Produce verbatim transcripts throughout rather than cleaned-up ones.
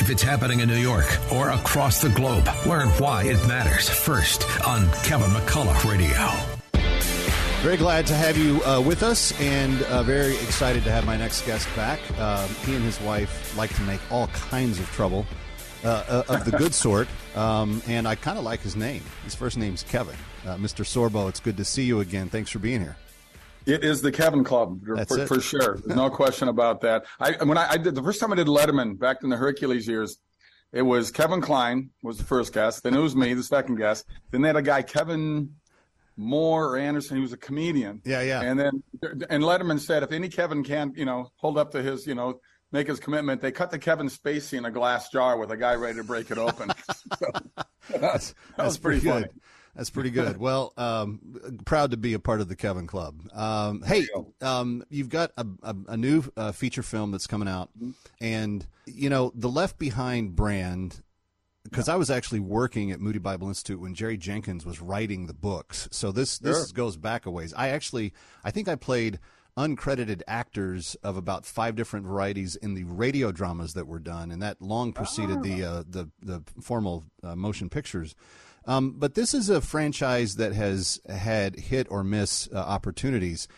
If it's happening in New York or across the globe, learn why it matters first on Kevin McCullough Radio. Very glad to have you uh, with us, and uh, very excited to have my next guest back. Uh, he and his wife like to make all kinds of trouble, uh, uh, of the good sort, um, and I kind of like his name. His first name's Kevin. Uh, Mister Sorbo, it's good to see you again. Thanks for being here. It is the Kevin Club, for, for sure. There's no question about that. I when I, I did the first time I did Letterman back in the Hercules years, it was Kevin Klein was the first guest. Then it was me, the second guest. Then they had a guy, Kevin Moore or Anderson. He was a comedian. Yeah, yeah. And then and Letterman said, if any Kevin can, you know, hold up to his, you know, make his commitment, they cut the Kevin Spacey in a glass jar with a guy ready to break it open. So, that's, that's that was pretty, pretty funny. That's pretty good. Well, um, proud to be a part of the Kevin Club. Um, hey, um, you've got a, a, a new uh, feature film that's coming out. And, you know, the Left Behind brand, because I was actually working at Moody Bible Institute when Jerry Jenkins was writing the books. So this, this sure. goes back a ways. I actually, I think I played uncredited actors of about five different varieties in the radio dramas that were done. And that long preceded oh. the, uh, the, the formal uh, motion pictures. Um, but this is a franchise that has had hit or miss uh, opportunities.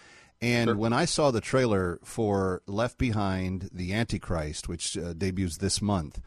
And sure. when I saw the trailer for Left Behind, The Antichrist, which uh, debuts this month,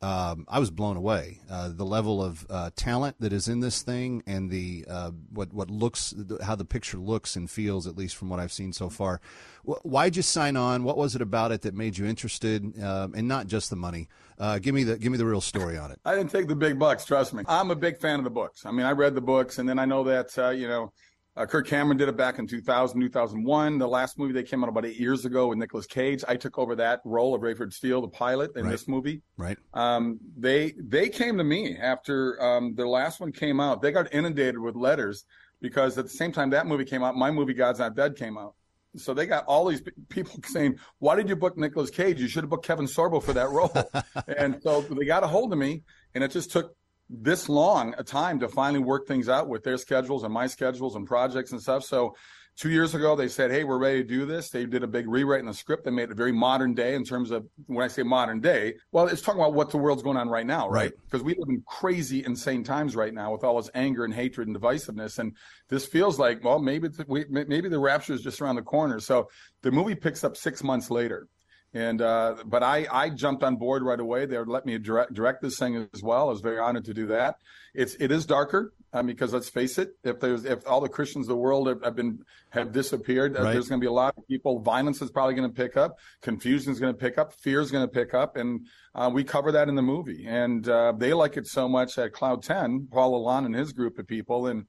um, I was blown away. Uh, the level of uh, talent that is in this thing and the uh, what, what looks, how the picture looks and feels, at least from what I've seen so far. W- why'd you sign on? What was it about it that made you interested? Uh, and not just the money. Uh, give me the give me the real story on it. I didn't take the big bucks, trust me. I'm a big fan of the books. I mean, I read the books, and then I know that, uh, you know, uh, Kirk Cameron did it back in two thousand, two thousand one. The last movie that came out about eight years ago with Nicolas Cage, I took over that role of Rayford Steele, the pilot in right. this movie. Right. Um, they they came to me after um, their last one came out. They got inundated with letters because at the same time that movie came out, my movie God's Not Dead came out. So they got all these people saying, why did you book Nicolas Cage? You should have booked Kevin Sorbo for that role. And so they got a hold of me, and it just took this long a time to finally work things out with their schedules and my schedules and projects and stuff. So two years ago, they said, hey, we're ready to do this. They did a big rewrite in the script. They made it very modern day in terms of, when I say modern day, well, it's talking about what the world's going on right now, right? Because right. we live in crazy, insane times right now with all this anger and hatred and divisiveness. And this feels like, well, maybe th- we, maybe the rapture is just around the corner. So the movie picks up six months later. And uh, but I, I jumped on board right away. They let me direct, direct this thing as well. I was very honored to do that. It's it is darker um, because let's face it, if there's if all the Christians in the world have, have been have disappeared, right. uh, there's going to be a lot of people. Violence is probably going to pick up. Confusion is going to pick up. Fear is going to pick up. And uh, we cover that in the movie. And uh, they like it so much at Cloud ten, Paul Alon and his group of people. And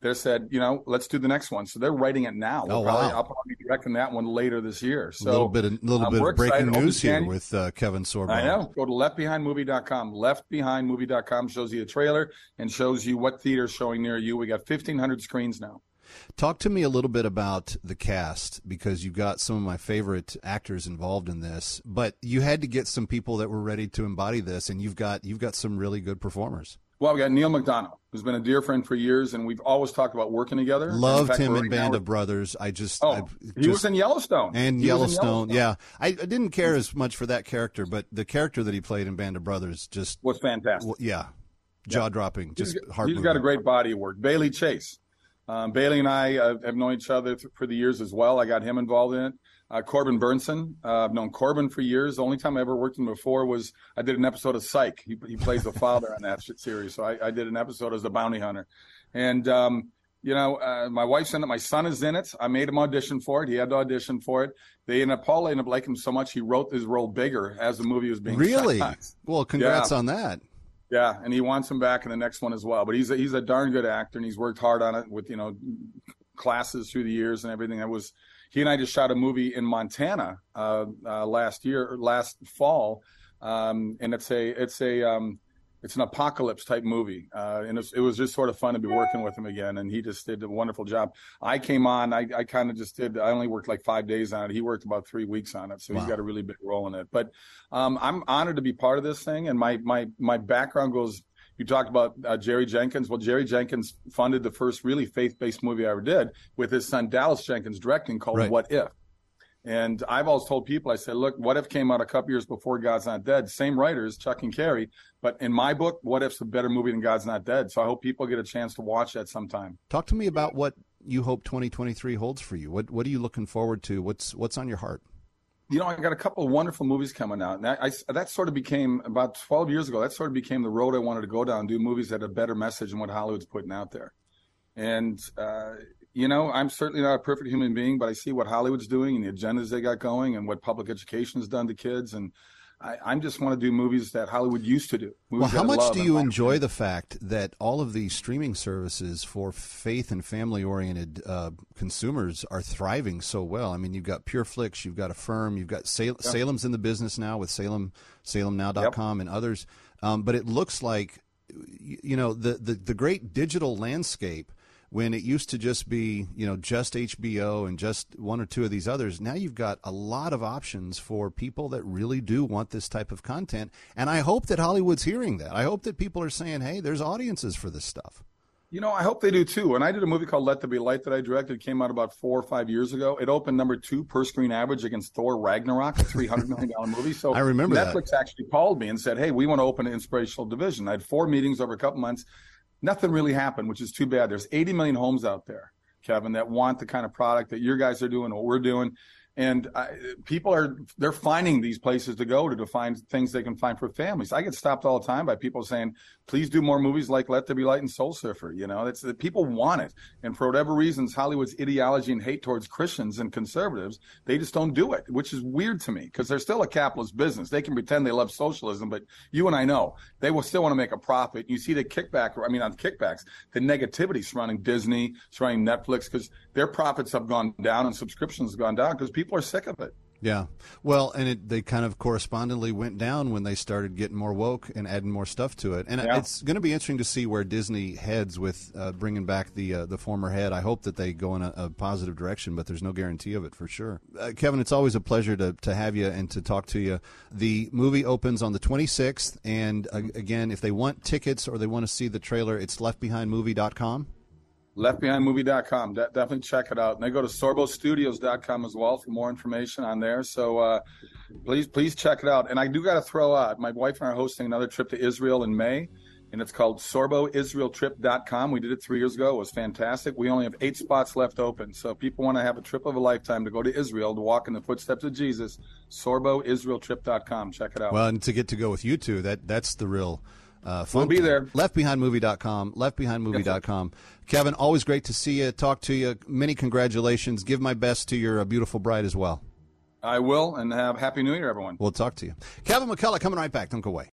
they said, you know, let's do the next one. So they're writing it now. Oh, we're probably, wow. I'll probably be directing that one later this year. So a little bit of, little um, bit of breaking news here January. with uh, Kevin Sorbo. I know. Go to left behind movie dot com. left behind movie dot com shows you a trailer and shows you what theater's showing near you. We got fifteen hundred screens now. Talk to me a little bit about the cast, because you've got some of my favorite actors involved in this, but you had to get some people that were ready to embody this, and you've got you've got some really good performers. Well, we got Neil McDonough, who's been a dear friend for years, and we've always talked about working together. Loved in fact, him in Band of Brothers. I just, oh, I just he was in Yellowstone and Yellowstone, in Yellowstone. Yeah, I, I didn't care as much for that character, but the character that he played in Band of Brothers just was fantastic. W- yeah, jaw dropping, yeah. just heart. He's got a great body of work. Bailey Chase, um, Bailey and I uh, have known each other th- for the years as well. I got him involved in it. Uh, Corbin Bernsen, uh, I've known Corbin for years. The only time I ever worked with him before was I did an episode of Psych. He, he plays the father on that series. So I, I did an episode as the bounty hunter. And, um, you know, uh, my wife's in it. My son is in it. I made him audition for it. He had to audition for it. They ended up, Paul ended up liking him so much he wrote his role bigger as the movie was being Really? Shot. Well, congrats yeah. on that. Yeah, and he wants him back in the next one as well. But he's a, he's a darn good actor, and he's worked hard on it with, you know, classes through the years and everything. That was... He and I just shot a movie in Montana uh, uh, last year, last fall, Um, and it's a, it's a, um, it's an apocalypse type movie. Uh, and it, it was just sort of fun to be working with him again. And he just did a wonderful job. I came on, I, I kind of just did, I only worked like five days on it. He worked about three weeks on it. So wow. He's got a really big role in it, but, um, I'm honored to be part of this thing. And my, my, my background goes, you talked about uh, Jerry Jenkins. Well, Jerry Jenkins funded the first really faith-based movie I ever did with his son, Dallas Jenkins, directing, called right. What If? And I've always told people, I said, look, What If came out a couple years before God's Not Dead. Same writers, Chuck and Carrie. But in my book, What If's a better movie than God's Not Dead. So I hope people get a chance to watch that sometime. Talk to me about what you hope twenty twenty-three holds for you. What What are you looking forward to? What's What's on your heart? You know, I got a couple of wonderful movies coming out. And I, I, that sort of became, about twelve years ago, that sort of became the road I wanted to go down, do movies that had a better message than what Hollywood's putting out there. And, uh, you know, I'm certainly not a perfect human being, but I see what Hollywood's doing and the agendas they got going and what public education has done to kids. And I, I just want to do movies that Hollywood used to do. Well, how much do you enjoy the fact that all of these streaming services for faith and family-oriented uh, consumers are thriving so well? I mean, you've got Pure Flix, you've got Affirm, you've got Sal- yep. Salem's in the business now with Salem, Salem Now dot com yep. and others. Um, but it looks like, you know, the, the, the great digital landscape, when it used to just be, you know, just H B O and just one or two of these others, now you've got a lot of options for people that really do want this type of content. And I hope that Hollywood's hearing that. I hope that people are saying, hey, there's audiences for this stuff. You know, I hope they do, too. And I did a movie called Let There Be Light that I directed. It came out about four or five years ago. It opened number two per screen average against Thor Ragnarok, a three hundred million dollars movie. So I remember Netflix that. actually called me and said, hey, we want to open an inspirational division. I had four meetings over a couple months. Nothing really happened, which is too bad. There's eighty million homes out there, Kevin, that want the kind of product that your guys are doing, what we're doing. And I, people are, they're finding these places to go to, to find things they can find for families. I get stopped all the time by people saying, please do more movies like Let There Be Light and Soul Surfer. You know, that's that people want it. And for whatever reasons, Hollywood's ideology and hate towards Christians and conservatives, they just don't do it, which is weird to me because they're still a capitalist business. They can pretend they love socialism, but you and I know they will still want to make a profit. You see the kickback, I mean, on kickbacks, the negativity surrounding Disney, surrounding Netflix, because their profits have gone down and subscriptions have gone down because people People are sick of it. Yeah. Well, and it, they kind of correspondingly went down when they started getting more woke and adding more stuff to it. And yeah. it's going to be interesting to see where Disney heads with uh, bringing back the uh, the former head. I hope that they go in a, a positive direction, but there's no guarantee of it for sure. Uh, Kevin, it's always a pleasure to, to have you and to talk to you. The movie opens on the twenty-sixth. And uh, again, if they want tickets or they want to see the trailer, it's left behind movie dot com. left behind movie dot com. De- definitely check it out. And they go to sorbo studios dot com as well for more information on there. So uh, please, please check it out. And I do got to throw out, my wife and I are hosting another trip to Israel in May, and it's called sorbo israel trip dot com. We did it three years ago. It was fantastic. We only have eight spots left open. So if people want to have a trip of a lifetime to go to Israel, to walk in the footsteps of Jesus, sorbo israel trip dot com. Check it out. Well, and to get to go with you two, that, that's the real... Uh, we'll be there. left behind movie dot com, left behind movie dot com. Kevin, always great to see you, talk to you. Many congratulations. Give my best to your beautiful bride as well. I will, and have Happy New Year, everyone. We'll talk to you. Kevin McCullough, coming right back. Don't go away.